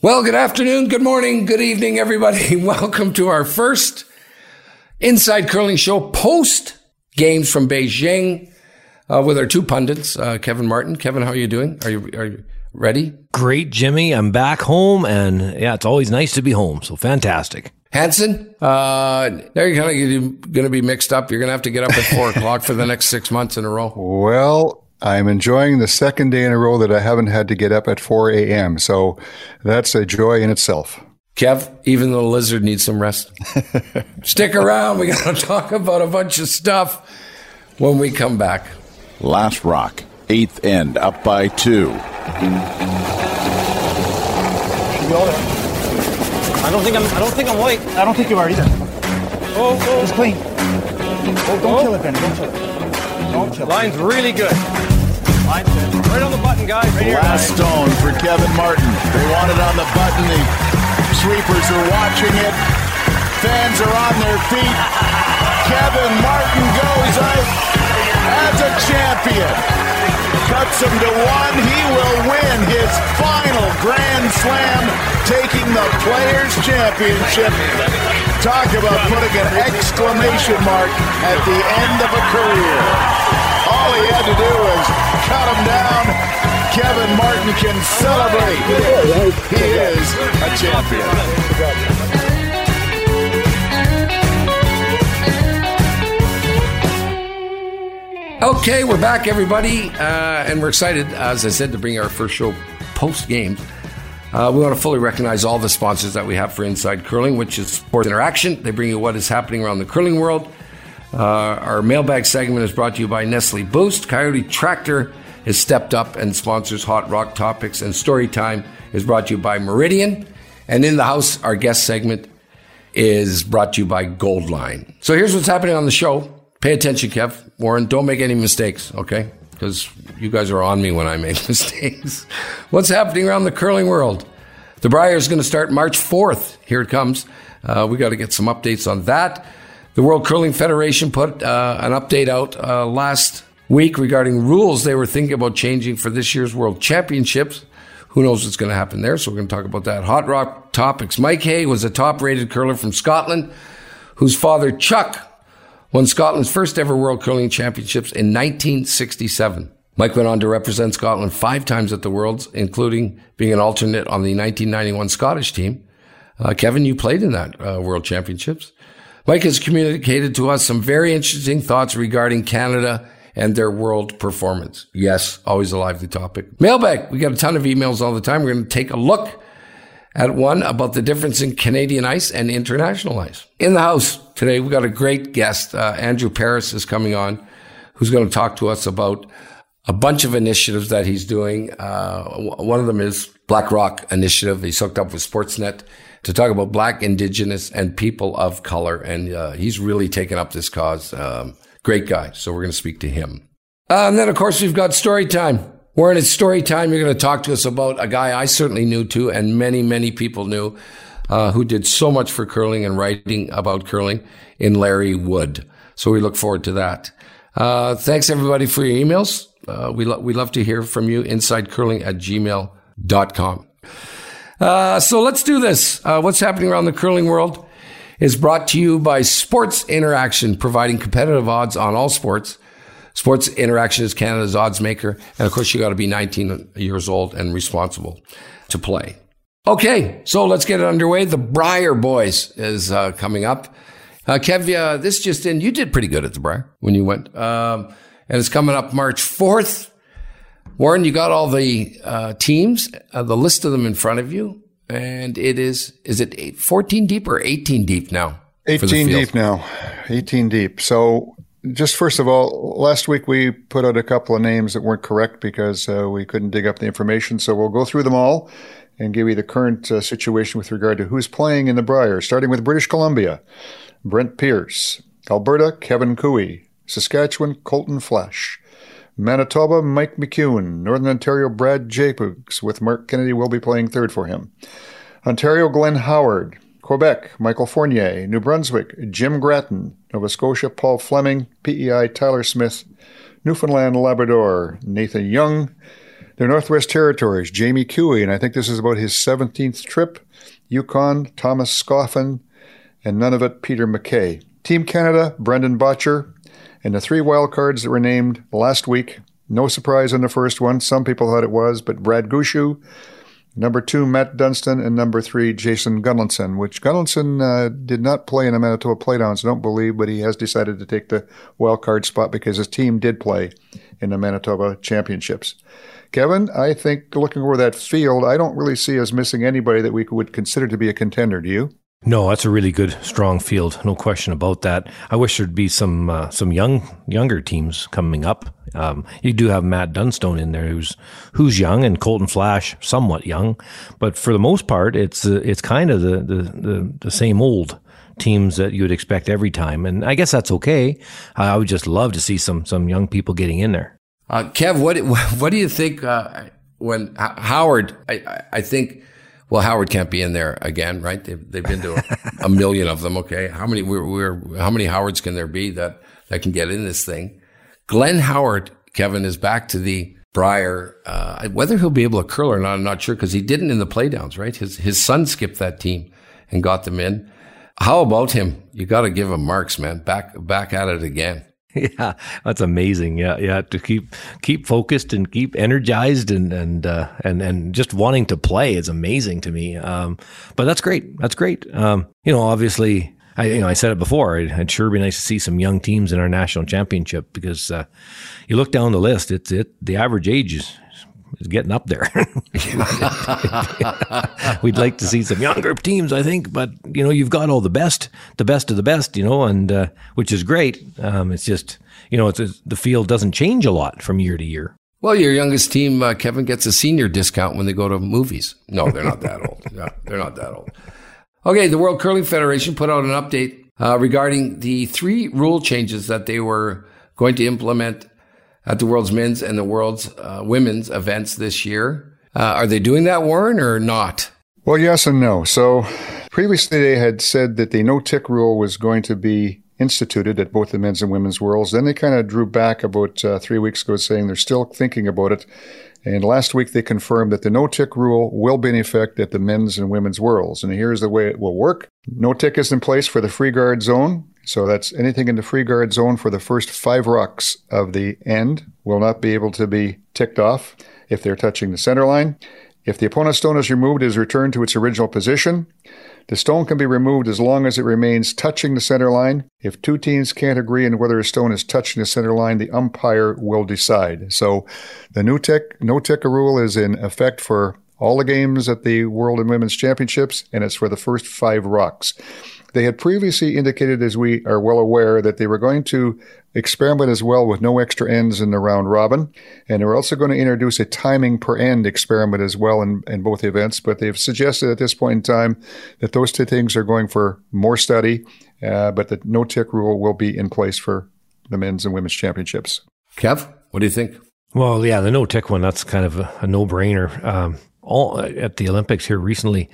Well, good afternoon, good morning, good evening, everybody. Welcome to our first Inside Curling show post-games from Beijing with our two pundits, Kevin Martin. Kevin, how are you doing? Are you ready? Great, Jimmy. I'm back home, and yeah, it's always nice to be home, so fantastic. Hanson, now you're going to be mixed up. You're going to have to get up at 4 o'clock for the next 6 months in a row. Well, I'm enjoying the second day in a row that I haven't had to get up at 4 a.m., so that's a joy in itself. Kev, even the lizard needs some rest. Stick around. We got to talk about a bunch of stuff when we come back. Last Rock, 8th end, up by 2. I don't think I'm white. I don't think you are either. Oh. It's clean. Don't kill it, Ben. Don't kill it. Line's really good. Line's good. Right on the button, guys. Right here. Last stone for Kevin Martin. They want it on the button. The sweepers are watching it. Fans are on their feet. Kevin Martin goes out as a champion. Cuts him to one. He will win his final Grand Slam, taking the Players Championship. Talk about putting an exclamation mark at the end of a career. All he had to do was cut him down. Kevin Martin can celebrate. He is a champion. Okay, we're back, everybody. And we're excited, as I said, to bring our first show post-game. We want to fully recognize all the sponsors that we have for Inside Curling, which is Sports Interaction. They bring you what is happening around the curling world. Our mailbag segment is brought to you by Nestle Boost. Coyote Tractor has stepped up and sponsors Hot Rock Topics. And Storytime is brought to you by Meridian. And In the House, our guest segment, is brought to you by Goldline. So here's what's happening on the show. Pay attention, Kev. Warren, don't make any mistakes, okay? Because you guys are on me when I make mistakes. What's happening around the curling world? The Brier is going to start March 4th. Here it comes. We got to get some updates on that. The World Curling Federation put an update out last week regarding rules they were thinking about changing for this year's World Championships. Who knows what's going to happen there? So we're going to talk about that. Hot Rock Topics. Mike Hay was a top-rated curler from Scotland whose father, Chuck, won Scotland's first ever World Curling Championships in 1967. Mike went on to represent Scotland 5 times at the Worlds, including being an alternate on the 1991 Scottish team. Kevin, you played in that World Championships. Mike has communicated to us some very interesting thoughts regarding Canada and their world performance. Yes, always a lively topic. Mailbag. We got a ton of emails all the time. We're going to take a look at one about the difference in Canadian ice and international ice. In the House today, we've got a great guest. Andrew Paris is coming on, who's going to talk to us about a bunch of initiatives that he's doing. One of them is Black Rock Initiative. He's hooked up with Sportsnet to talk about Black, Indigenous, and people of color. And he's really taken up this cause. Great guy. So we're going to speak to him. And then, of course, we've got story time. Warren, it's story time. You're going to talk to us about a guy I certainly knew too, and many, many people knew, who did so much for curling and writing about curling, in Larry Wood. So we look forward to that. Thanks, everybody, for your emails. We love to hear from you, insidecurling@gmail.com. So let's do this. What's happening around the curling world is brought to you by Sports Interaction, providing competitive odds on all sports. Sports Interaction is Canada's odds maker. And of course, you got to be 19 years old and responsible to play. Okay, so let's get it underway. The Brier Boys is coming up. Kev, this just in, you did pretty good at the Brier when you went. And it's coming up March 4th. Warren, you got all the teams, the list of them in front of you. And it is it 14 deep or 18 deep now? 18 deep now. 18 deep. So, just first of all, last week we put out a couple of names that weren't correct because we couldn't dig up the information. So we'll go through them all and give you the current situation with regard to who's playing in the Brier, starting with British Columbia, Brent Pierce, Alberta, Kevin Cooey, Saskatchewan, Colton Flash, Manitoba, Mike McCune, Northern Ontario, Brad Jacobs, with Mark Kennedy will be playing third for him, Ontario, Glenn Howard, Quebec, Michael Fournier, New Brunswick, Jim Grattan, Nova Scotia, Paul Fleming, PEI, Tyler Smith, Newfoundland, Labrador, Nathan Young, They're Northwest Territories, Jamie Cooey, and I think this is about his 17th trip. Yukon, Thomas Scoffin, and Nunavut, Peter McKay. Team Canada, Brendan Botcher, and the three wild cards that were named last week. No surprise on the first one. Some people thought it was, but Brad Gushue, number 2, Matt Dunstone, and number 3, Jason Gunlinson, which Gunlinson did not play in the Manitoba Playdowns, I don't believe, but he has decided to take the wild card spot because his team did play in the Manitoba Championships. Kevin, I think looking over that field, I don't really see us missing anybody that we would consider to be a contender. Do you? No, that's a really good, strong field. No question about that. I wish there'd be some younger teams coming up. You do have Matt Dunstone in there, who's young, and Colton Flash, somewhat young, but for the most part, it's kind of the same old teams that you would expect every time, and I guess that's okay. I would just love to see some young people getting in there. Kev, what do you think when Howard? I think. Well, Howard can't be in there again, right? They've been to a million of them. Okay, how many Howards can there be that can get in this thing? Glenn Howard, Kevin, is back to the Brier. Whether he'll be able to curl or not, I'm not sure, because he didn't in the playdowns, right? His son skipped that team and got them in. How about him? You got to give him marks, man. Back at it again. Yeah, that's amazing. Yeah. To keep focused and keep energized and just wanting to play is amazing to me. But that's great. Obviously, I said it before. It'd sure be nice to see some young teams in our national championship because you look down the list. The average age is getting up there. We'd like to see some younger teams, I think, but you've got all the best of the best, and which is great. It's just, the field doesn't change a lot from year to year. Well, your youngest team, Kevin, gets a senior discount when they go to movies. No, they're not that old. Yeah, they're not that old. Okay, the World Curling Federation put out an update regarding the 3 rule changes that they were going to implement at the world's men's and the world's women's events this year. Are they doing that, Warren, or not? Well, yes and no. So previously they had said that the no-tick rule was going to be instituted at both the men's and women's worlds. Then they kind of drew back about 3 weeks ago saying they're still thinking about it. And last week they confirmed that the no-tick rule will be in effect at the men's and women's worlds. And here's the way it will work. No-tick is in place for the free guard zone. So that's anything in the free guard zone for the first 5 rocks of the end will not be able to be ticked off if they're touching the center line. If the opponent's stone is removed, it is returned to its original position. The stone can be removed as long as it remains touching the center line. If 2 teams can't agree on whether a stone is touching the center line, the umpire will decide. So the new no-tick rule is in effect for all the games at the World and Women's Championships, and it's for the first 5 rocks. They had previously indicated, as we are well aware, that they were going to experiment as well with no extra ends in the round robin. And they were also going to introduce a timing per end experiment as well in both events. But they've suggested at this point in time that those 2 things are going for more study, but the no-tick rule will be in place for the men's and women's championships. Kev, what do you think? Well, yeah, the no-tick one, that's kind of a no-brainer. All at the Olympics here recently,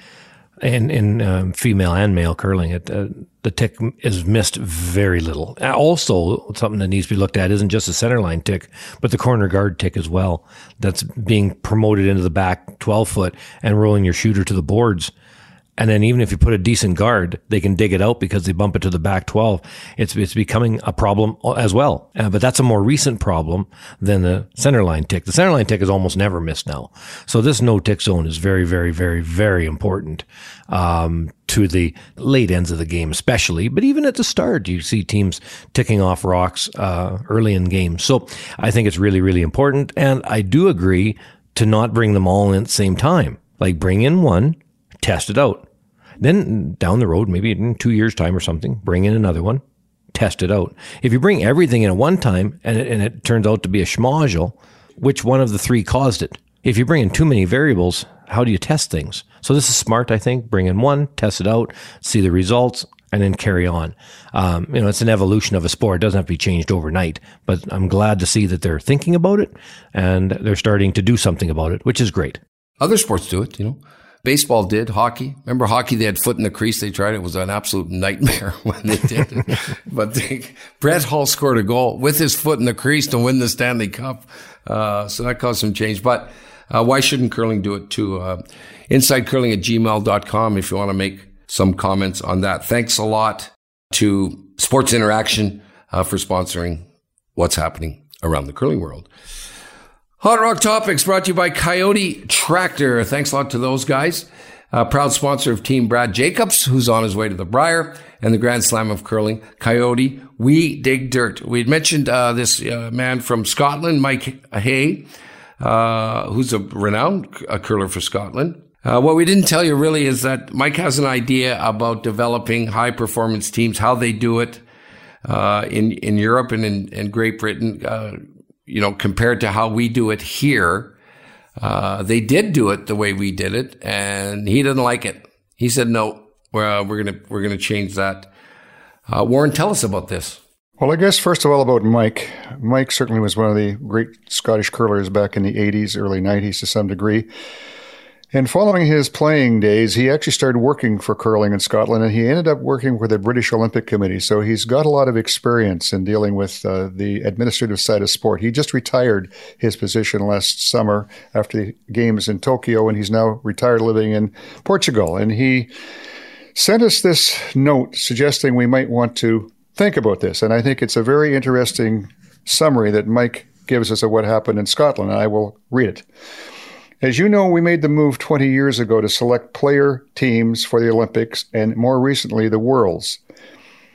and in female and male curling, the tick is missed very little. Also, something that needs to be looked at isn't just the centerline tick, but the corner guard tick as well. That's being promoted into the back 12-foot and rolling your shooter to the boards. And then even if you put a decent guard, they can dig it out because they bump it to the back 12. It's becoming a problem as well. But that's a more recent problem than the centerline tick. The centerline tick is almost never missed now. So this no-tick zone is very, very, very, very important to the late ends of the game especially. But even at the start, you see teams ticking off rocks early in games. So I think it's really, really important. And I do agree to not bring them all in at the same time. Like bring in one, test it out. Then down the road, maybe in 2 years' time or something, bring in another one, test it out. If you bring everything in at one time and it turns out to be a schmodule, which one of the 3 caused it? If you bring in too many variables, how do you test things? So this is smart, I think. Bring in one, test it out, see the results, and then carry on. It's an evolution of a sport. It doesn't have to be changed overnight, but I'm glad to see that they're thinking about it and they're starting to do something about it, which is great. Other sports do it, Baseball did, hockey. Remember hockey, they had foot in the crease. They tried it. It was an absolute nightmare when they did it. But Brett Hull scored a goal with his foot in the crease to win the Stanley Cup. So that caused some change. But Why shouldn't curling do it too? InsideCurling@gmail.com if you want to make some comments on that. Thanks a lot to Sports Interaction for sponsoring what's happening around the curling world. Hot Rock Topics brought to you by Coyote Tractor. Thanks a lot to those guys. Proud sponsor of Team Brad Jacobs, who's on his way to the Brier and the Grand Slam of Curling. Coyote, we dig dirt. We had mentioned this man from Scotland, Mike Hay, who's a renowned curler for Scotland. What we didn't tell you really is that Mike has an idea about developing high-performance teams, how they do it in Europe and in Great Britain, compared to how we do it here. They did do it the way we did it, and he didn't like it. He said, no, we're going to change that. Warren, tell us about this. Well, I guess first of all about Mike. Mike certainly was one of the great Scottish curlers back in the 80s, early 90s to some degree. And following his playing days, he actually started working for curling in Scotland, and he ended up working with the British Olympic Committee. So he's got a lot of experience in dealing with the administrative side of sport. He just retired his position last summer after the games in Tokyo, and he's now retired living in Portugal. And he sent us this note suggesting we might want to think about this. And I think it's a very interesting summary that Mike gives us of what happened in Scotland, and I will read it. As you know, we made the move 20 years ago to select player teams for the Olympics and more recently the Worlds.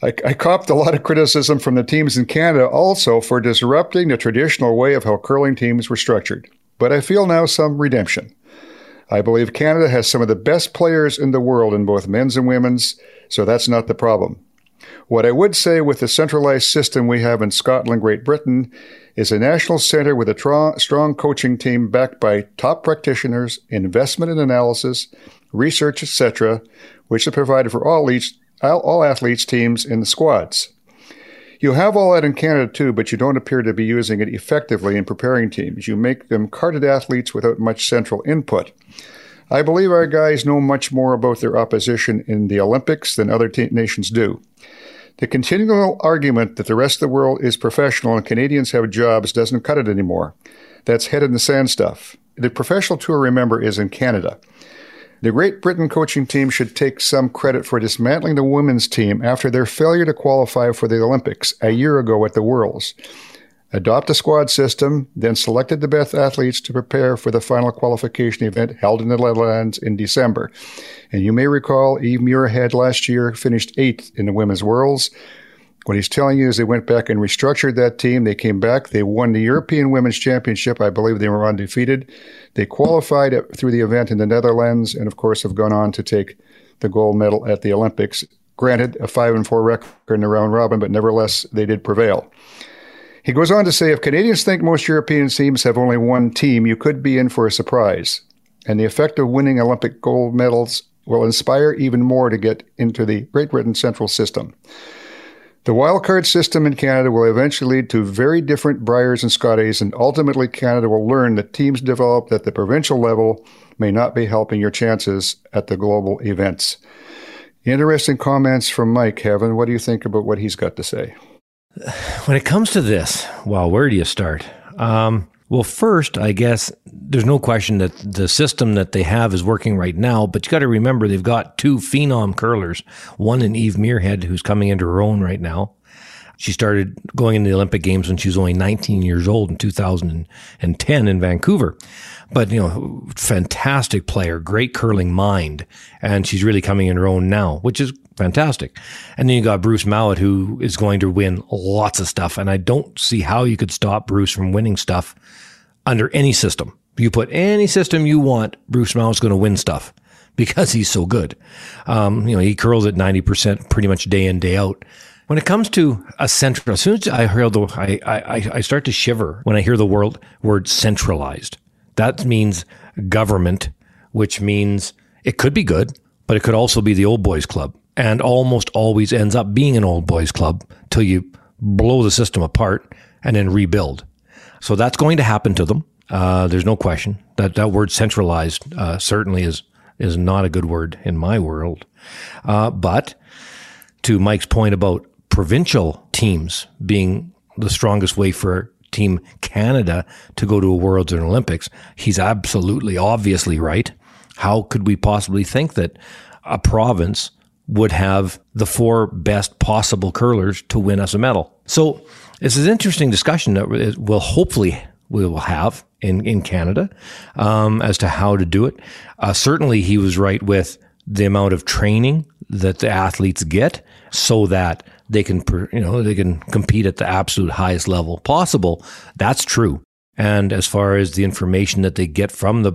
I copped a lot of criticism from the teams in Canada also for disrupting the traditional way of how curling teams were structured. But I feel now some redemption. I believe Canada has some of the best players in the world in both men's and women's, so that's not the problem. What I would say with the centralized system we have in Scotland, Great Britain, is a national center with a strong coaching team backed by top practitioners, investment and analysis, research, etc., which is provided for all athletes' teams in the squads. You have all that in Canada too, but you don't appear to be using it effectively in preparing teams. You make them carted athletes without much central input. I believe our guys know much more about their opposition in the Olympics than other nations do. The continual argument that the rest of the world is professional and Canadians have jobs doesn't cut it anymore. That's head in the sand stuff. The professional tour, remember, is in Canada. The Great Britain coaching team should take some credit for dismantling the women's team after their failure to qualify for the Olympics a year ago at the Worlds. Adopt a squad system, then selected the best athletes to prepare for the final qualification event held in the Netherlands in December. And you may recall Eve Muirhead last year finished 8th in the Women's Worlds. What he's telling you is they went back and restructured that team. They came back. They won the European Women's Championship. I believe they were undefeated. They qualified through the event in the Netherlands and, of course, have gone on to take the gold medal at the Olympics. Granted, a 5-4 record in the round robin, but nevertheless, they did prevail. He goes on to say, if Canadians think most European teams have only one team, you could be in for a surprise. And the effect of winning Olympic gold medals will inspire even more to get into the Great Britain central system. The wildcard system in Canada will eventually lead to very different Briers and Scotties, and ultimately Canada will learn that teams developed at the provincial level may not be helping your chances at the global events. Interesting comments from Mike, Kevin. What do you think about what he's got to say? When it comes to this, well, where do you start? Well, first, I guess there's no question that the system that they have is working right now, but you got to remember they've got two phenom curlers, one in Eve Muirhead, who's coming into her own right now. She started going into the Olympic Games when she was only 19 years old in 2010 in Vancouver. But, fantastic player, great curling mind, and she's really coming in her own now, which is fantastic. And then you got Bruce Mowat, who is going to win lots of stuff, and I don't see how you could stop Bruce from winning stuff under any system. You put any system you want, Bruce Mowat's going to win stuff because he's so good. He curls at 90% pretty much day in, day out. When it comes to a central, as soon as I hear I start to shiver when I hear the word centralized. That means government, which means it could be good, but it could also be the old boys club, and almost always ends up being an old boys club till you blow the system apart and then rebuild. So that's going to happen to them. There's no question that word centralized certainly is not a good word in my world. But to Mike's point about provincial teams being the strongest way for Team Canada to go to a Worlds and Olympics. He's absolutely, obviously right. How could we possibly think that a province would have the four best possible curlers to win us a medal? So this is an interesting discussion that will hopefully we will have in Canada as to how to do it. Certainly he was right with the amount of training that the athletes get so that they can, you know, they can compete at the absolute highest level possible. That's true. And as far as the information that they get from the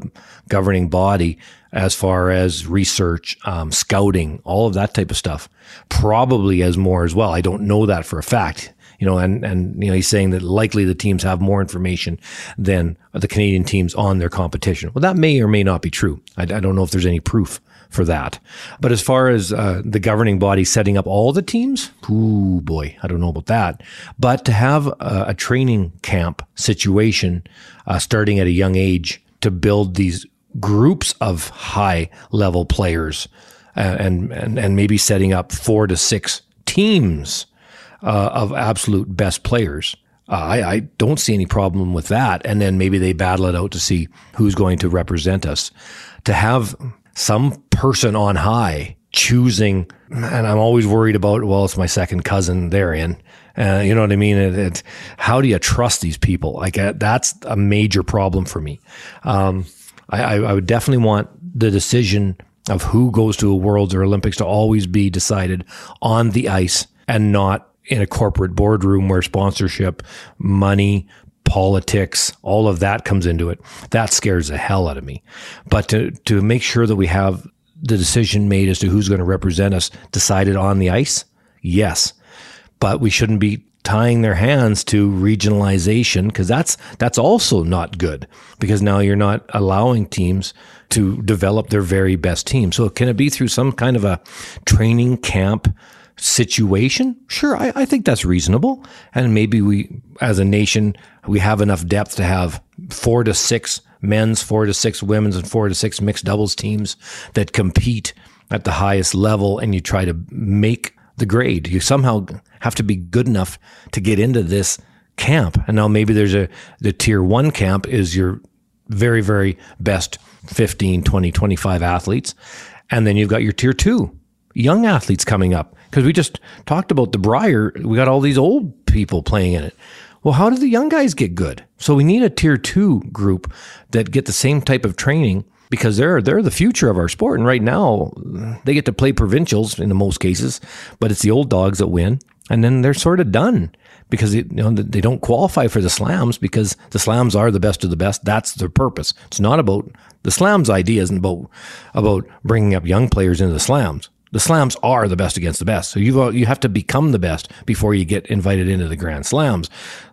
governing body, as far as research, scouting, all of that type of stuff, probably as more as well. I don't know that for a fact, you know, and you know, he's saying that likely the teams have more information than the Canadian teams on their competition. Well, that may or may not be true. I don't know if there's any proof for that. But as far as the governing body setting up all the teams, ooh boy, I don't know about that. But to have a training camp situation starting at a young age to build these groups of high level players and maybe setting up 4 to 6 teams of absolute best players. I don't see any problem with that. And then maybe they battle it out to see who's going to represent us. To have some person on high choosing, and I'm always worried about, well, it's my second cousin therein. You know what I mean? How do you trust these people? Like that's a major problem for me. I would definitely want the decision of who goes to a Worlds or Olympics to always be decided on the ice and not in a corporate boardroom where sponsorship, money, politics, all of that comes into it. That scares the hell out of me. But to make sure that we have the decision made as to who's going to represent us decided on the ice, yes. But we shouldn't be tying their hands to regionalization, because that's also not good, because now you're not allowing teams to develop their very best team. So can it be through some kind of a training camp situation? Sure, I think that's reasonable. And maybe we, as a nation, we have enough depth to have 4 to 6 men's, 4 to 6 women's, and 4 to 6 mixed doubles teams that compete at the highest level, and you try to make the grade. You somehow have to be good enough to get into this camp. And now maybe there's the tier 1 camp is your very, very best 15, 20, 25 athletes. And then you've got your tier 2 young athletes coming up. Because we just talked about the Brier, we got all these old people playing in it. Well, how do the young guys get good? So we need a tier 2 group that get the same type of training, because they're the future of our sport. And right now, they get to play provincials in the most cases, but it's the old dogs that win. And then they're sort of done, because it, you know, they don't qualify for the slams, because the slams are the best of the best. That's their purpose. It's not about the slams idea isn't about bringing up young players into the slams. The slams are the best against the best. So you have to become the best before you get invited into the Grand Slams.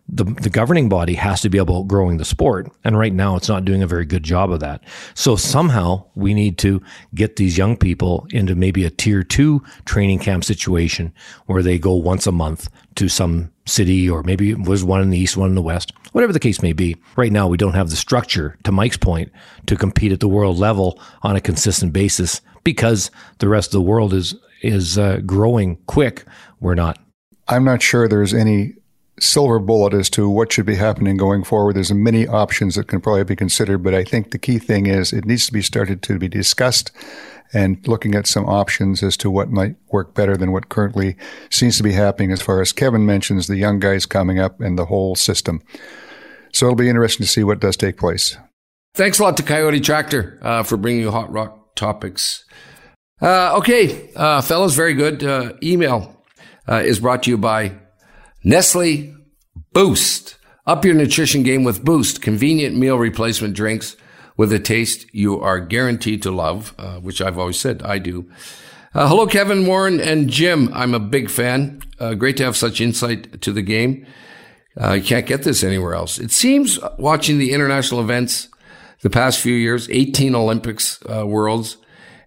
The governing body has to be about growing the sport. And right now it's not doing a very good job of that. So somehow we need to get these young people into maybe a tier 2 training camp situation where they go once a month to some city, or maybe it was one in the east, one in the west, whatever the case may be. Right now we don't have the structure, to Mike's point, to compete at the world level on a consistent basis, because the rest of the world is growing quick. We're not. I'm not sure there's any silver bullet as to what should be happening going forward. There's many options that can probably be considered, but I think the key thing is it needs to be started to be discussed and looking at some options as to what might work better than what currently seems to be happening as far as Kevin mentions, the young guys coming up and the whole system. So it'll be interesting to see what does take place. Thanks a lot to Coyote Tractor for bringing you Hot Rock topics. Okay, fellas, very good. Email is brought to you by Nestle Boost. Up your nutrition game with Boost. Convenient meal replacement drinks with a taste you are guaranteed to love, which I've always said I do. Hello, Kevin, Warren, and Jim. I'm a big fan. Great to have such insight to the game. You can't get this anywhere else. It seems watching the international events the past few years, 18 Olympics, Worlds,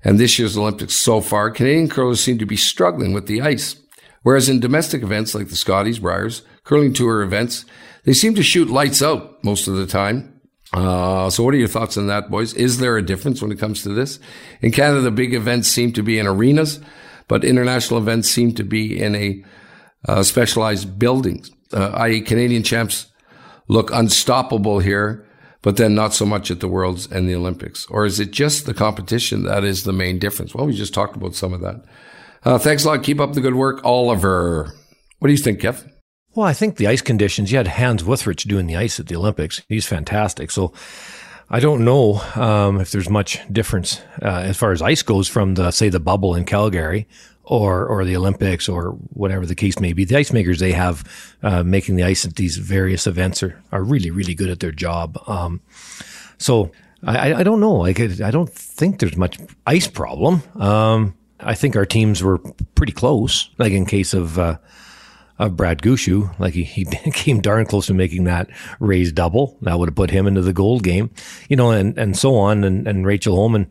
and this year's Olympics so far, Canadian curlers seem to be struggling with the ice. Whereas in domestic events like the Scotties, Briers, curling tour events, they seem to shoot lights out most of the time. So what are your thoughts on that, boys? Is there a difference when it comes to this? In Canada, the big events seem to be in arenas, but international events seem to be in a specialized buildings, i.e. Canadian champs look unstoppable here, but then not so much at the Worlds and the Olympics? Or is it just the competition that is the main difference? Well, we just talked about some of that. Thanks a lot. Keep up the good work, Oliver. What do you think, Kev? Well, I think the ice conditions, you had Hans Wuthrich doing the ice at the Olympics. He's fantastic. So I don't know if there's much difference as far as ice goes from, the say, the bubble in Calgary or the Olympics or whatever the case may be. The ice makers they have making the ice at these various events are really, really good at their job. So I don't know. Like, I don't think there's much ice problem. I think our teams were pretty close, like in case of Brad Gushue, like he came darn close to making that raised double. That would have put him into the gold game, you know, and so on. And Rachel Holman,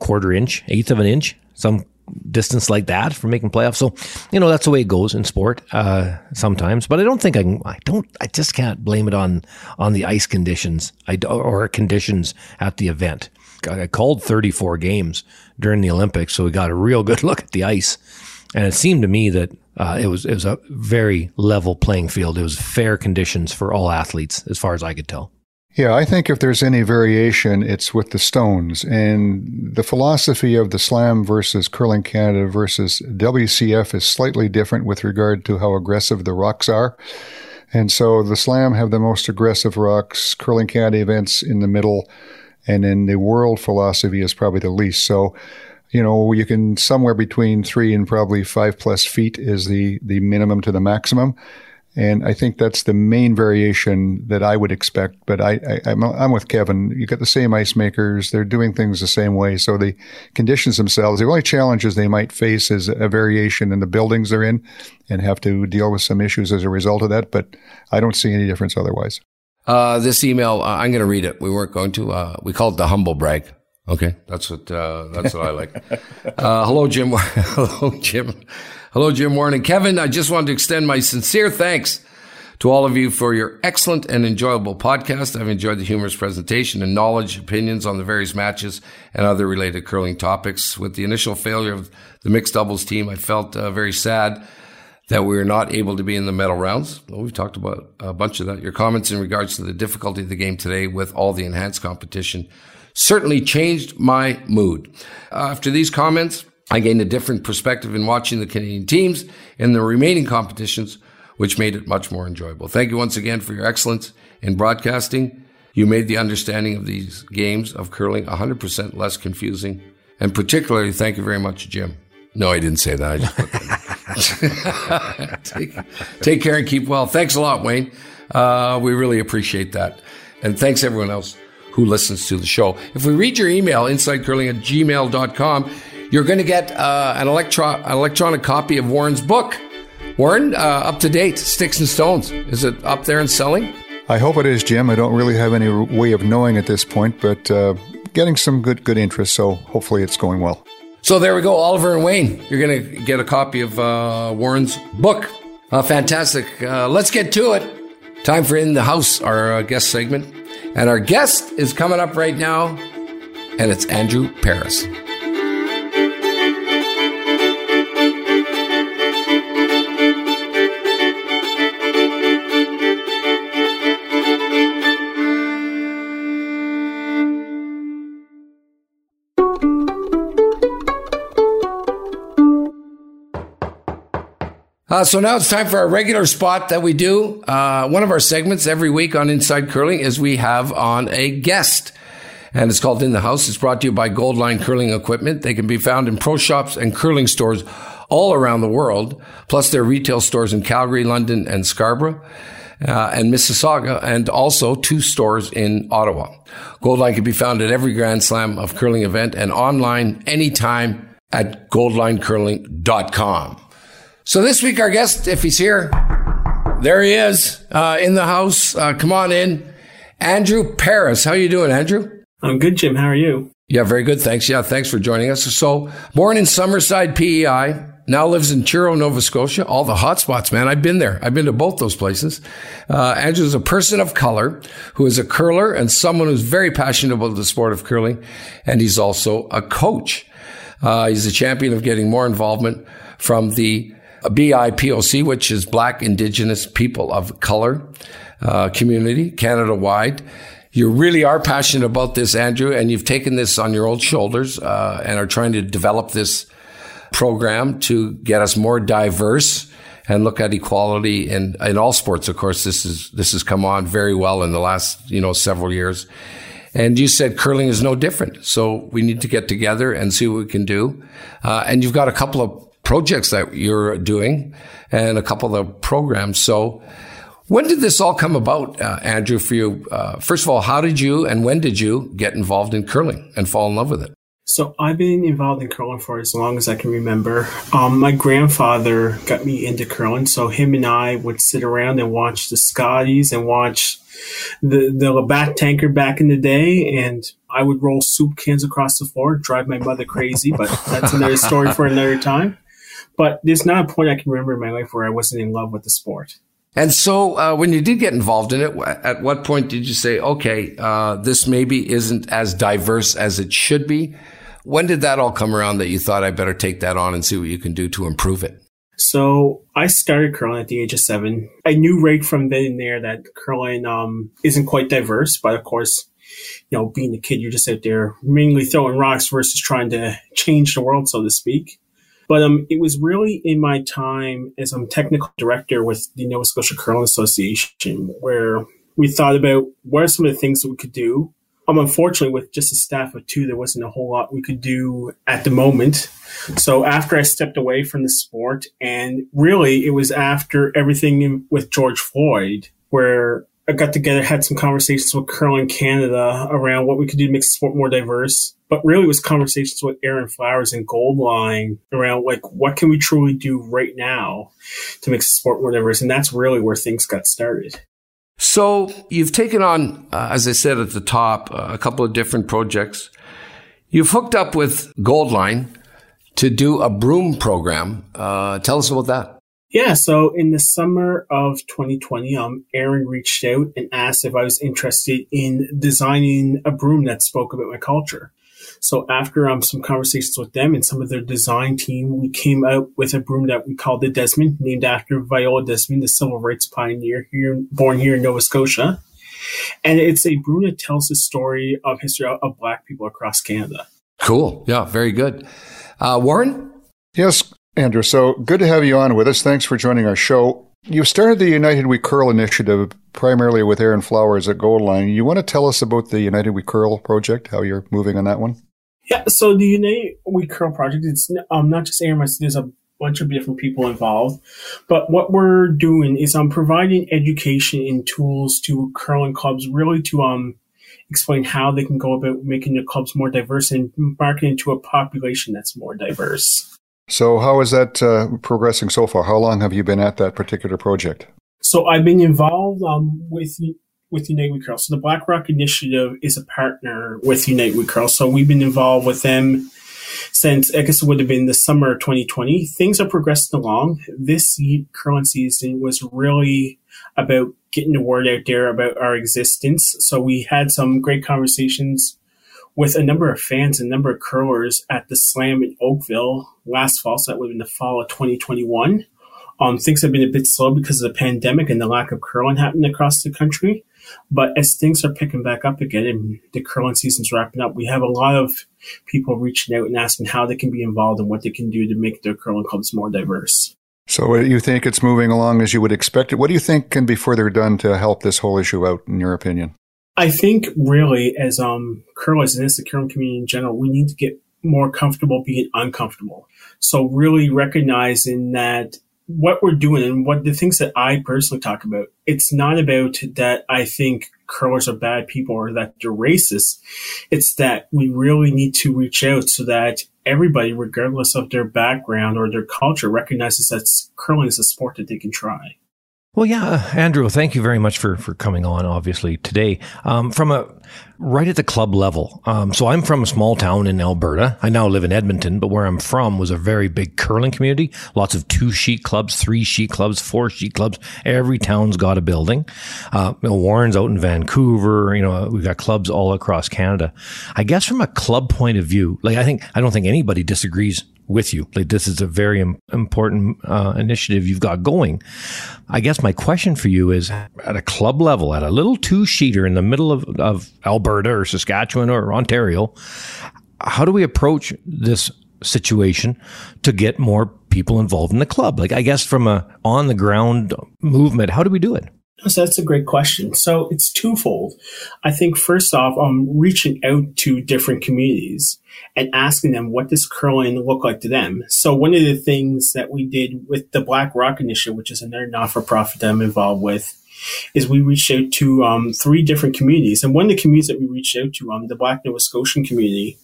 quarter inch, eighth of an inch, some distance like that for making playoffs. So, you know, that's the way it goes in sport sometimes. But I don't think I just can't blame it on the ice conditions or conditions at the event. I called 34 games during the Olympics, so we got a real good look at the ice. And it seemed to me that it was a very level playing field. It was fair conditions for all athletes, as far as I could tell. Yeah, I think if there's any variation, it's with the stones. And the philosophy of the Slam versus Curling Canada versus WCF is slightly different with regard to how aggressive the rocks are. And so the Slam have the most aggressive rocks, Curling Canada events in the middle, and then the world philosophy is probably the least. So, you know, you can somewhere between 3 and probably 5+ feet is the minimum to the maximum. And I think that's the main variation that I would expect. But I'm with Kevin. You got the same ice makers. They're doing things the same way. So the conditions themselves, the only challenges they might face is a variation in the buildings they're in and have to deal with some issues as a result of that. But I don't see any difference otherwise. This email, I'm going to read it. We weren't going to. We call it the humble brag. Okay, that's what I like. Hello, Jim. Hello, Jim Warren and Kevin. I just wanted to extend my sincere thanks to all of you for your excellent and enjoyable podcast. I've enjoyed the humorous presentation and knowledge, opinions on the various matches and other related curling topics. With the initial failure of the mixed doubles team, I felt very sad that we were not able to be in the medal rounds. Well, we've talked about a bunch of that. Your comments in regards to the difficulty of the game today with all the enhanced competition certainly changed my mood. After these comments, I gained a different perspective in watching the Canadian teams and the remaining competitions, which made it much more enjoyable. Thank you once again for your excellence in broadcasting. You made the understanding of these games of curling 100% less confusing. And particularly, thank you very much, Jim. No, I didn't say that. I just put that. Take care and keep well. Thanks a lot, Wayne. We really appreciate that. And thanks everyone else who listens to the show. If we read your email, insidecurling@gmail.com, you're going to get an electronic copy of Warren's book. Warren, up to date, Sticks and Stones. Is it up there and selling? I hope it is, Jim. I don't really have any way of knowing at this point, but getting some good interest, so hopefully it's going well. So there we go, Oliver and Wayne. You're going to get a copy of Warren's book. Fantastic. Let's get to it. Time for In the House, our guest segment. And our guest is coming up right now, and it's Andrew Paris. So now it's time for our regular spot that we do. One of our segments every week on Inside Curling is we have on a guest, and it's called In the House. It's brought to you by Goldline Curling Equipment. They can be found in pro shops and curling stores all around the world, plus their retail stores in Calgary, London, and Scarborough, and Mississauga, and also 2 stores in Ottawa. Goldline can be found at every Grand Slam of Curling event and online anytime at goldlinecurling.com. So this week, our guest, if he's here, there he is, in the house. Come on in. Andrew Paris. How you doing, Andrew? I'm good, Jim. How are you? Yeah, very good. Thanks. Yeah, thanks for joining us. So born in Summerside, PEI, now lives in Truro, Nova Scotia. All the hot spots, man. I've been there. I've been to both those places. Andrew is a person of color who is a curler and someone who's very passionate about the sport of curling. And he's also a coach. He's a champion of getting more involvement from the BIPOC, which is Black Indigenous People of Color community, Canada-wide. You really are passionate about this, Andrew, and you've taken this on your own shoulders and are trying to develop this program to get us more diverse and look at equality in all sports. Of course, this has come on very well in the last, several years. And you said curling is no different. So we need to get together and see what we can do. And you've got a couple of projects that you're doing and a couple of programs. So when did this all come about, Andrew, for you? First of all, how did you and when did you get involved in curling and fall in love with it? So I've been involved in curling for as long as I can remember. My grandfather got me into curling, so him and I would sit around and watch the Scotties and watch the Labatt tanker back in the day, and I would roll soup cans across the floor, drive my mother crazy, but that's another story for another time. But there's not a point I can remember in my life where I wasn't in love with the sport. And so when you did get involved in it, at what point did you say, okay, this maybe isn't as diverse as it should be? When did that all come around that you thought I better take that on and see what you can do to improve it? So I started curling at the age of 7. I knew right from then and there that curling isn't quite diverse, but of course, being a kid, you're just out there mainly throwing rocks versus trying to change the world, so to speak. But it was really in my time as I'm technical director with the Nova Scotia Curling Association where we thought about what are some of the things that we could do. Unfortunately, with just a staff of 2, there wasn't a whole lot we could do at the moment. So after I stepped away from the sport, and really it was after everything with George Floyd where I got together, had some conversations with Curling Canada around what we could do to make the sport more diverse. But really it was conversations with Aaron Flowers and Goldline around what can we truly do right now to make the sport more diverse? And that's really where things got started. So you've taken on, as I said at the top, a couple of different projects. You've hooked up with Goldline to do a broom program. Tell us about that. Yeah, so in the summer of 2020, Aaron reached out and asked if I was interested in designing a broom that spoke about my culture. So after some conversations with them and some of their design team, we came out with a broom that we called the Desmond, named after Viola Desmond, the civil rights pioneer born here in Nova Scotia. And it's a broom that tells the story of history of Black people across Canada. Cool. Yeah, very good. Warren? Yes, Andrew, so good to have you on with us. Thanks for joining our show. You started the United We Curl initiative primarily with Aaron Flowers at Goldline. You want to tell us about the United We Curl project, how you're moving on that one? Yeah, so the United We Curl project, it's not just Aaron, there's a bunch of different people involved. But what we're doing is providing education and tools to curling clubs really to explain how they can go about making their clubs more diverse and marketing to a population that's more diverse. So how is that progressing so far? How long have you been at that particular project? So I've been involved with United We Curl. So the Black Rock Initiative is a partner with United We Curl. So we've been involved with them since, I guess it would have been the summer of 2020. Things are progressing along. This curling season was really about getting the word out there about our existence. So we had some great conversations with a number of fans, a number of curlers at the Slam in Oakville last fall, so that would have been the fall of 2021. Things have been a bit slow because of the pandemic and the lack of curling happening across the country. But as things are picking back up again and the curling season's wrapping up, we have a lot of people reaching out and asking how they can be involved and what they can do to make their curling clubs more diverse. So you think it's moving along as you would expect it. What do you think can be further done to help this whole issue out, in your opinion? I think really as curlers and as the curling community in general, we need to get more comfortable being uncomfortable. So really recognizing that what we're doing and what the things that I personally talk about, it's not about that I think curlers are bad people or that they're racist. It's that we really need to reach out so that everybody, regardless of their background or their culture, recognizes that curling is a sport that they can try. Well, yeah, Andrew, thank you very much for coming on, obviously, today. Right at the club level. So I'm from a small town in Alberta. I now live in Edmonton, but where I'm from was a very big curling community. Lots of 2-sheet clubs, 3-sheet clubs, 4-sheet clubs. Every town's got a building. Warren's out in Vancouver. We've got clubs all across Canada. I guess from a club point of view, I don't think anybody disagrees with you. Like, this is a very important initiative you've got going. I guess my question for you is, at a club level, at a little two-sheeter in the middle of Alberta or Saskatchewan or Ontario, how do we approach this situation to get more people involved in the club? Like, I guess from a on-the-ground movement, how do we do it? So that's a great question. So it's twofold. I think first off, reaching out to different communities and asking them, what does curling look like to them? So one of the things that we did with the Black Rock Initiative, which is another not-for-profit that I'm involved with, is we reached out to three different communities. And one of the communities that we reached out to, the Black Nova Scotian community,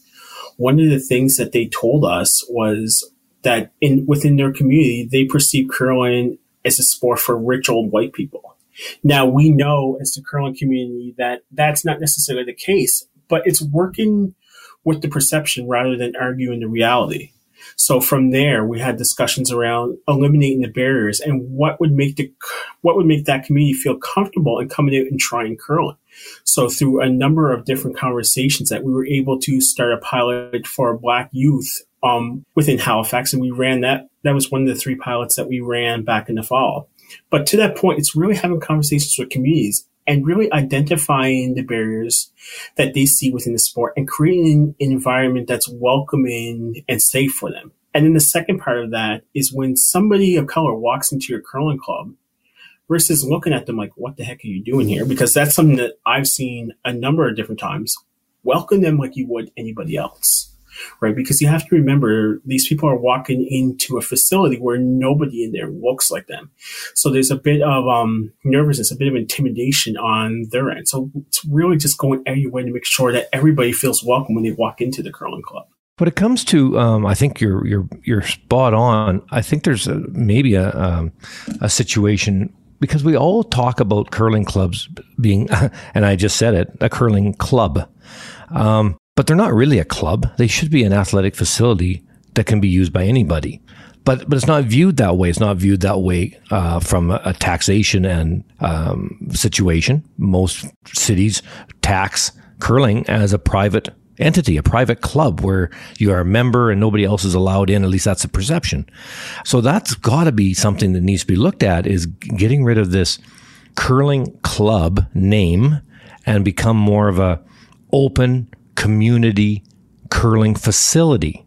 one of the things that they told us was that within their community, they perceive curling as a sport for rich old white people. Now, we know as the curling community that that's not necessarily the case, but it's working with the perception rather than arguing the reality. So from there, we had discussions around eliminating the barriers and what would make that community feel comfortable in coming out and trying curling. So through a number of different conversations that we were able to start a pilot for Black youth within Halifax, and we ran that. That was one of the three pilots that we ran back in the fall. But to that point, it's really having conversations with communities and really identifying the barriers that they see within the sport and creating an environment that's welcoming and safe for them. And then the second part of that is when somebody of color walks into your curling club versus looking at them like, what the heck are you doing here? Because that's something that I've seen a number of different times. Welcome them like you would anybody else. Right, because you have to remember, these people are walking into a facility where nobody in there looks like them. So there's a bit of nervousness, a bit of intimidation on their end. So it's really just going every way to make sure that everybody feels welcome when they walk into the curling club. When it comes to, I think you're spot on. I think there's maybe a situation, because we all talk about curling clubs being, and I just said it, a curling club. But they're not really a club. They should be an athletic facility that can be used by anybody. But it's not viewed that way. It's not viewed that way from a taxation and situation. Most cities tax curling as a private entity, a private club where you are a member and nobody else is allowed in. At least that's the perception. So that's got to be something that needs to be looked at, is getting rid of this curling club name and become more of a open community curling facility.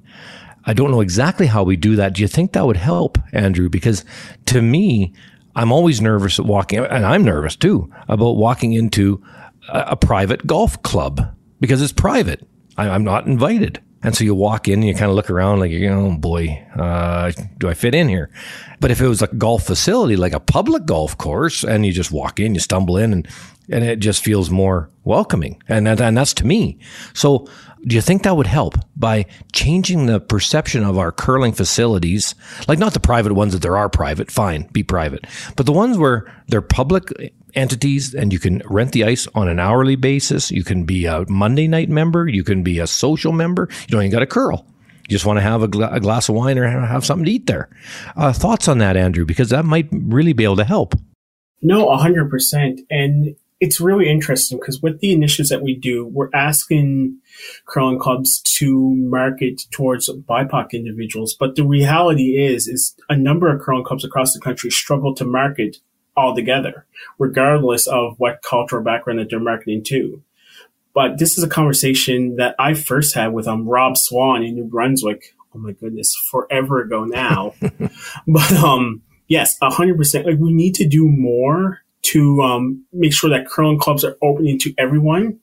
I don't know exactly how we do that. Do you think that would help, Andrew? Because to me, I'm always nervous walking, and I'm nervous too, about walking into a private golf club, because it's private. I'm not invited. And so you walk in and you kind of look around like, oh boy, do I fit in here? But if it was a golf facility, like a public golf course, and you just walk in, you stumble in, and it just feels more welcoming. And that's to me. So do you think that would help by changing the perception of our curling facilities? Like, not the private ones that there are private, fine, be private. But the ones where they're public entities and you can rent the ice on an hourly basis. You can be a Monday night member. You can be a social member. You don't even got to curl. You just want to have a glass of wine or have something to eat there. Thoughts on that, Andrew? Because that might really be able to help. No, 100%. And it's really interesting because with the initiatives that we do, we're asking curling clubs to market towards BIPOC individuals. But the reality is a number of curling clubs across the country struggle to market altogether, regardless of what cultural background that they're marketing to. But this is a conversation that I first had with Rob Swan in New Brunswick. Oh my goodness, forever ago now. But yes, 100%. Like, we need to do more to make sure that curling clubs are opening to everyone,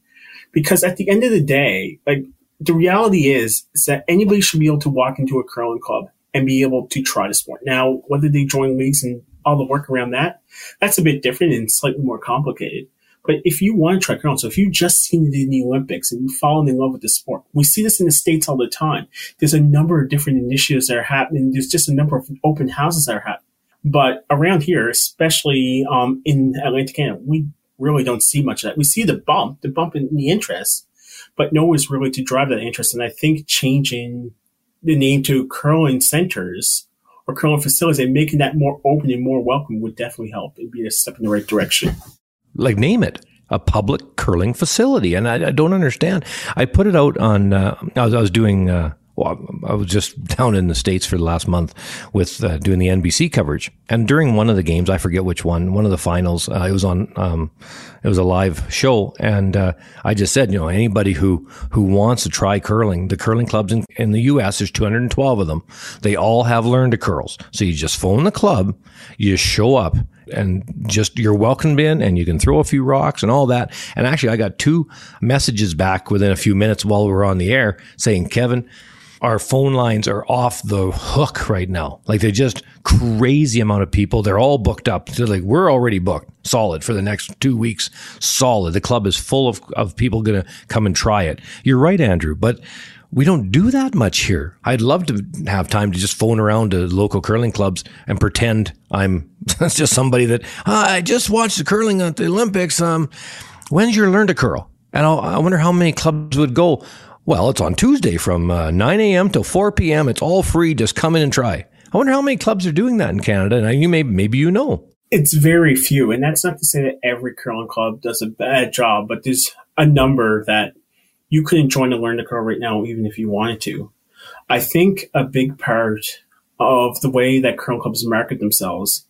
because at the end of the day, like, the reality is that anybody should be able to walk into a curling club and be able to try the sport. Now, whether they join leagues and all the work around that, that's a bit different and slightly more complicated. But if you want to try curling, so if you've just seen it in the Olympics and you've fallen in love with the sport, we see this in the States all the time. There's a number of different initiatives that are happening. There's just a number of open houses that are happening. But around here, especially in Atlantic Canada, we really don't see much of that. We see the bump in the interest, but no one's really to drive that interest. And I think changing the name to curling centers or curling facilities and making that more open and more welcome would definitely help. It'd be a step in the right direction. Like, name it a public curling facility. And I don't understand. I put it out on I was doing Well, I was just down in the States for the last month with doing the NBC coverage. And during one of the games, I forget which one of the finals, it was on, it was a live show. And I just said, you know, anybody who wants to try curling, the curling clubs in the U.S., there's 212 of them. They all have learn to curls. So you just phone the club, you show up, and just your welcome bin, and you can throw a few rocks and all that. And actually, I got two messages back within a few minutes while we were on the air saying, Kevin, our phone lines are off the hook right now. Like, they're just crazy amount of people. They're all booked up. They're like, we're already booked solid for the next 2 weeks. Solid. The club is full of people going to come and try it. You're right, Andrew, but we don't do that much here. I'd love to have time to just phone around to local curling clubs and pretend I'm just somebody that, I just watched the curling at the Olympics. When's your learn to curl? And I wonder how many clubs would go, well, it's on Tuesday from 9 a.m. till 4 p.m. It's all free. Just come in and try. I wonder how many clubs are doing that in Canada. And you maybe you know. It's very few. And that's not to say that every curling club does a bad job, but there's a number that you couldn't join a learn to curl right now, even if you wanted to. I think a big part of the way that curling clubs market themselves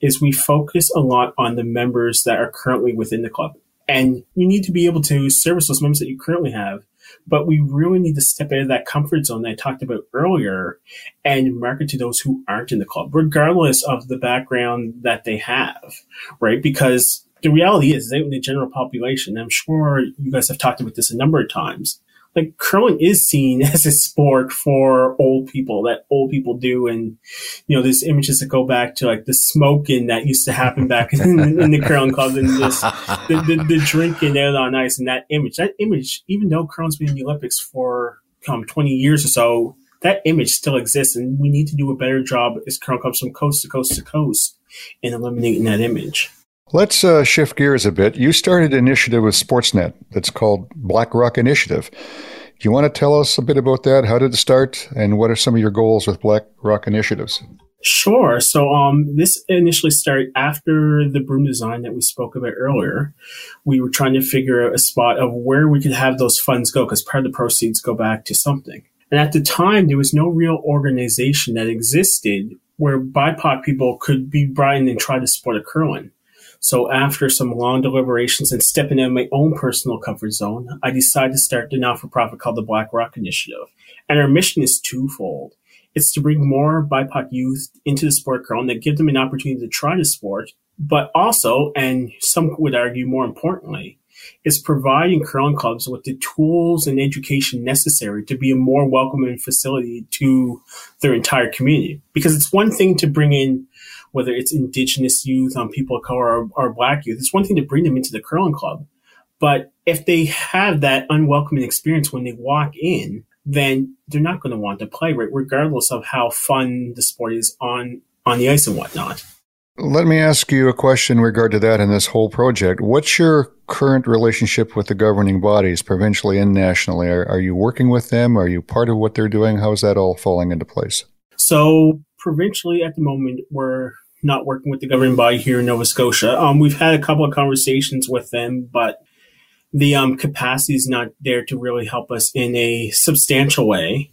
is we focus a lot on the members that are currently within the club. And you need to be able to service those members that you currently have. But we really need to step out of that comfort zone that I talked about earlier and market to those who aren't in the club, regardless of the background that they have, right? Because the reality is that in the general population, I'm sure you guys have talked about this a number of times, like curling is seen as a sport for old people that old people do. And, you know, there's images that go back to like the smoking that used to happen back in the curling club and just the drinking out on ice. And that image, even though curling's been in the Olympics for 20 years or so, that image still exists. And we need to do a better job as curling clubs from coast to coast to coast in eliminating that image. Let's shift gears a bit. You started an initiative with Sportsnet that's called Black Rock Initiative. Do you want to tell us a bit about that? How did it start? And what are some of your goals with Black Rock Initiatives? Sure. So this initially started after the broom design that we spoke about earlier. We were trying to figure out a spot of where we could have those funds go because part of the proceeds go back to something. And at the time, there was no real organization that existed where BIPOC people could be brought in and try to support a curling. So after some long deliberations and stepping out of my own personal comfort zone, I decided to start the not-for-profit called the Black Rock Initiative. And our mission is twofold. It's to bring more BIPOC youth into the sport of curling and give them an opportunity to try the sport, but also, and some would argue more importantly, is providing curling clubs with the tools and education necessary to be a more welcoming facility to their entire community. Because it's one thing to bring in whether it's Indigenous youth, people of color, or Black youth, it's one thing to bring them into the curling club. But if they have that unwelcoming experience when they walk in, then they're not going to want to play, right? Regardless of how fun the sport is on the ice and whatnot. Let me ask you a question in regard to that and this whole project. What's your current relationship with the governing bodies, provincially and nationally? Are you working with them? Are you part of what they're doing? How is that all falling into place? So provincially, at the moment, we're not working with the governing body here in Nova Scotia. We've had a couple of conversations with them, but the capacity is not there to really help us in a substantial way.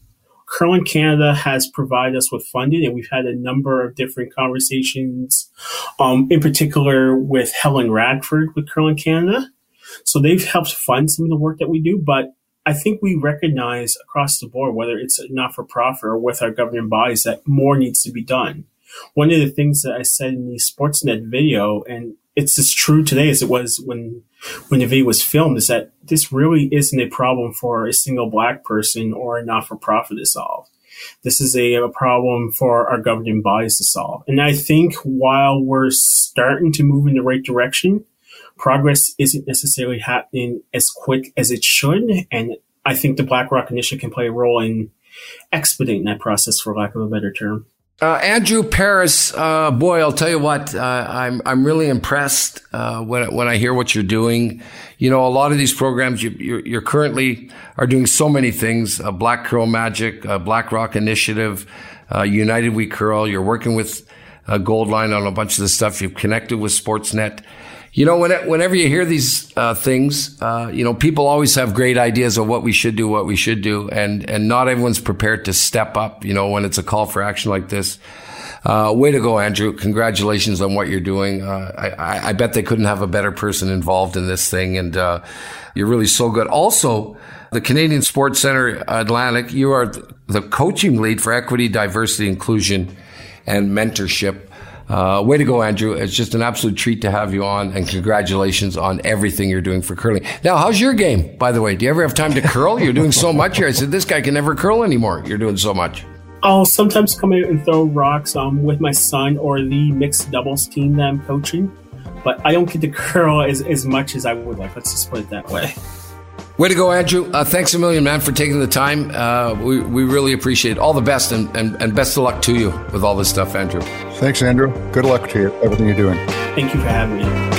Curling Canada has provided us with funding, and we've had a number of different conversations, in particular with Helen Radford with Curling Canada. So they've helped fund some of the work that we do, but I think we recognize across the board, whether it's not-for-profit or with our governing bodies, that more needs to be done. One of the things that I said in the Sportsnet video, and it's as true today as it was when the video was filmed, is that this really isn't a problem for a single Black person or a not-for-profit to solve. This is a problem for our governing bodies to solve. And I think while we're starting to move in the right direction, progress isn't necessarily happening as quick as it should, and I think the Black Rock Initiative can play a role in expediting that process, for lack of a better term. Andrew Paris, boy, I'll tell you what, I'm really impressed when I hear what you're doing. You know, a lot of these programs you're currently are doing so many things: Black Curl Magic, Black Rock Initiative, United We Curl. You're working with Goldline on a bunch of the stuff. You've connected with Sportsnet. You know, whenever you hear these things, you know, people always have great ideas of what we should do, and not everyone's prepared to step up, you know, when it's a call for action like this. Way to go, Andrew. Congratulations on what you're doing. I bet they couldn't have a better person involved in this thing, and you're really so good. Also, the Canadian Sports Centre Atlantic, you are the coaching lead for equity, diversity, inclusion, and mentorship. Way to go, Andrew. It's just an absolute treat to have you on, and congratulations on everything you're doing for curling. Now, how's your game, by the way? Do you ever have time to curl? You're doing so much here. I said, this guy can never curl anymore. You're doing so much. I'll sometimes come out and throw rocks with my son or the mixed doubles team that I'm coaching, but I don't get to curl as much as I would like. Let's just put it that way. Way to go, Andrew. Thanks a million, man, for taking the time. We really appreciate it. All the best, and best of luck to you with all this stuff, Andrew. Thanks, Andrew. Good luck to you, everything you're doing. Thank you for having me.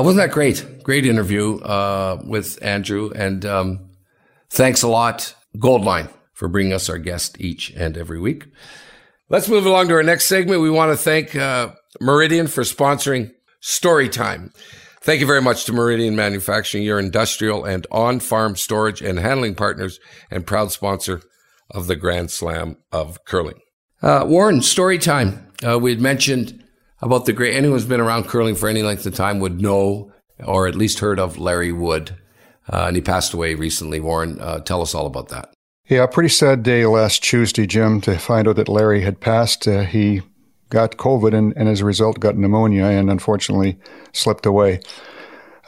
Wasn't that great? Great interview with Andrew, and thanks a lot, Goldline, for bringing us our guest each and every week. Let's move along to our next segment. We want to thank Meridian for sponsoring Storytime. Thank you very much to Meridian Manufacturing, your industrial and on-farm storage and handling partners, and proud sponsor of the Grand Slam of Curling. Warren, Storytime. We had mentioned about the great, anyone who's been around curling for any length of time would know, or at least heard of, Larry Wood. And he passed away recently. Warren, tell us all about that. Yeah, a pretty sad day last Tuesday, Jim, to find out that Larry had passed. He got COVID and as a result got pneumonia and unfortunately slipped away.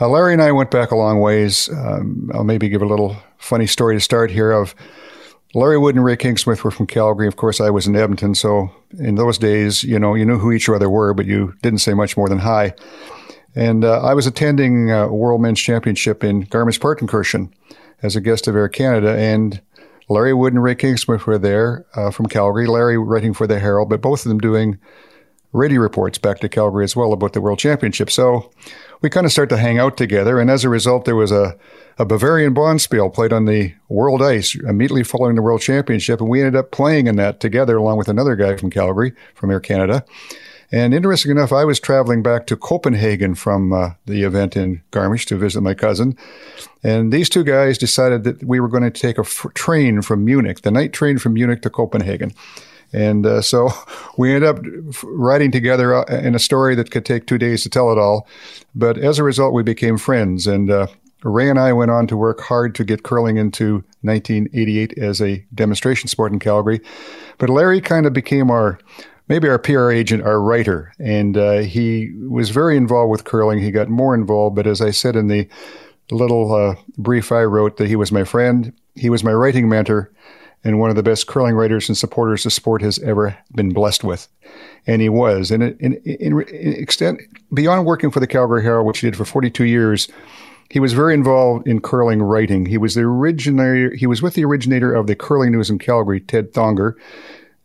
Larry and I went back a long ways. I'll maybe give a little funny story to start here of Larry Wood and Ray Kingsmith were from Calgary. Of course, I was in Edmonton. So in those days, you know, you knew who each other were, but you didn't say much more than hi. And I was attending World Men's Championship in Garmisch-Partenkirchen as a guest of Air Canada. And Larry Wood and Ray Kingsmith were there from Calgary. Larry writing for the Herald, but both of them doing radio reports back to Calgary as well about the World Championship. So we kind of start to hang out together. And as a result, there was a Bavarian Bonspiel played on the World Ice immediately following the World Championship. And we ended up playing in that together along with another guy from Calgary, from Air Canada. And interesting enough, I was traveling back to Copenhagen from the event in Garmisch to visit my cousin. And these two guys decided that we were going to take a train from Munich, the night train from Munich to Copenhagen. And so we ended up writing together in a story that could take 2 days to tell it all. But as a result, we became friends. And Ray and I went on to work hard to get curling into 1988 as a demonstration sport in Calgary. But Larry kind of became maybe our PR agent, our writer. And he was very involved with curling. He got more involved. But as I said in the little brief I wrote, that he was my friend. He was my writing mentor, and one of the best curling writers and supporters the sport has ever been blessed with. And he was. And in extent, beyond working for the Calgary Herald, which he did for 42 years, he was very involved in curling writing. He was the originator of the Curling News in Calgary, Ted Thonger.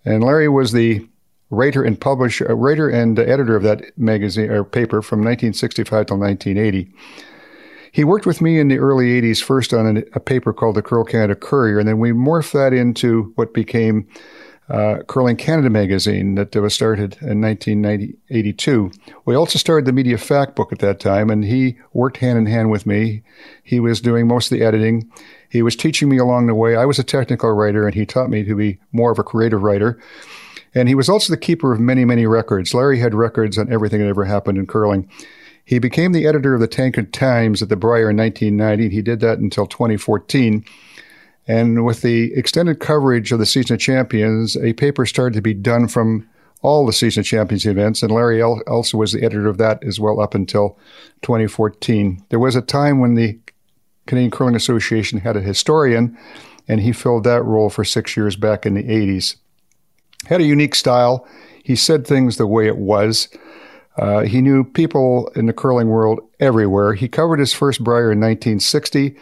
And Larry was the writer and editor of that magazine or paper from 1965 till 1980. He worked with me in the early 80s, first on a paper called the Curl Canada Courier, and then we morphed that into what became Curling Canada magazine that was started in 1982. We also started the Media Fact Book at that time, and he worked hand-in-hand with me. He was doing most of the editing. He was teaching me along the way. I was a technical writer, and he taught me to be more of a creative writer. And he was also the keeper of many, many records. Larry had records on everything that ever happened in curling. He became the editor of the Tankard Times at the Brier in 1990. He did that until 2014. And with the extended coverage of the Season of Champions, a paper started to be done from all the Season of Champions events. And Larry also was the editor of that as well up until 2014. There was a time when the Canadian Curling Association had a historian, and he filled that role for 6 years back in the 80s. Had a unique style. He said things the way it was. He knew people in the curling world everywhere. He covered his first Brier in 1960,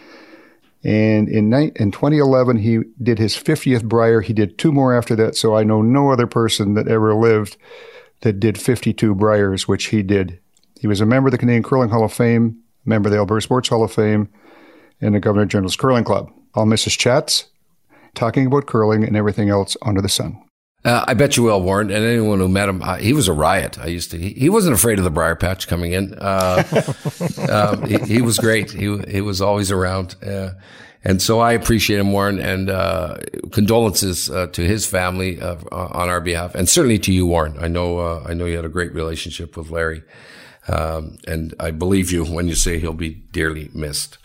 and in 2011, he did his 50th Brier. He did two more after that, so I know no other person that ever lived that did 52 Briers, which he did. He was a member of the Canadian Curling Hall of Fame, member of the Alberta Sports Hall of Fame, and the Governor General's Curling Club. I'll miss his chats, talking about curling and everything else under the sun. I bet you will, Warren, and anyone who met him, he was a riot. He wasn't afraid of the briar patch coming in. He was great. He was always around. And so I appreciate him, Warren, and condolences to his family on our behalf, and certainly to you, Warren. I know you had a great relationship with Larry, and I believe you when you say he'll be dearly missed.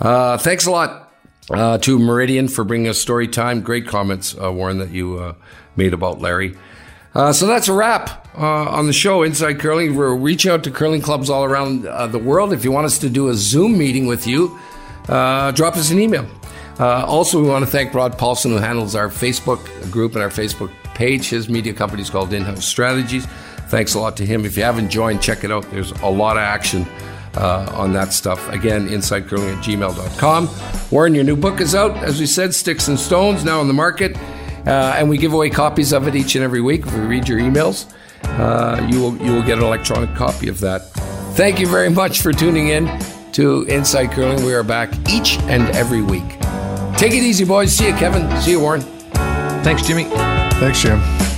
Thanks a lot to Meridian for bringing us story time. Great comments, Warren, that you made about Larry. So that's a wrap on the show, Inside Curling. We're reaching out to curling clubs all around the world. If you want us to do a Zoom meeting with you, drop us an email. Also, we want to thank Rod Paulson, who handles our Facebook group and our Facebook page. His media company is called In-House Strategies. Thanks a lot to him. If you haven't joined, check it out. There's a lot of action on that stuff. Again, insidecurling@gmail.com. Warren, your new book is out, as we said, Sticks and Stones, now in the market. And we give away copies of it each and every week. If we read your emails, you will get an electronic copy of that. Thank you very much for tuning in to Inside Curling. We are back each and every week. Take it easy, boys. See you, Kevin. See you, Warren. Thanks, Jimmy. Thanks, Jim.